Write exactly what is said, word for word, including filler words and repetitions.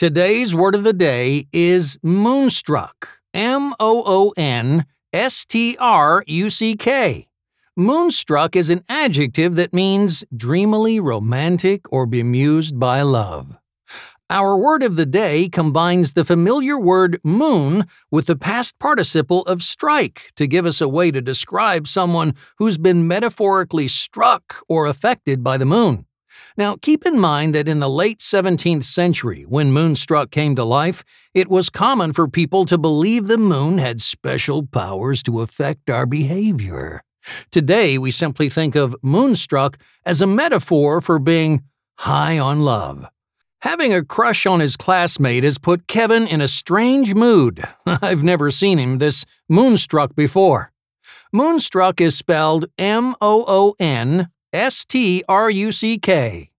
Today's word of the day is moonstruck, M O O N S T R U C K. Moonstruck is an adjective that means dreamily romantic or bemused by love. Our word of the day combines the familiar word moon with the past participle of strike to give us a way to describe someone who's been metaphorically struck or affected by the moon. Now, keep in mind that in the late seventeenth century, when moonstruck came to life, it was common for people to believe the moon had special powers to affect our behavior. Today, we simply think of moonstruck as a metaphor for being high on love. Having a crush on his classmate has put Kevin in a strange mood. I've never seen him this moonstruck before. Moonstruck is spelled M O O N S T R U C K.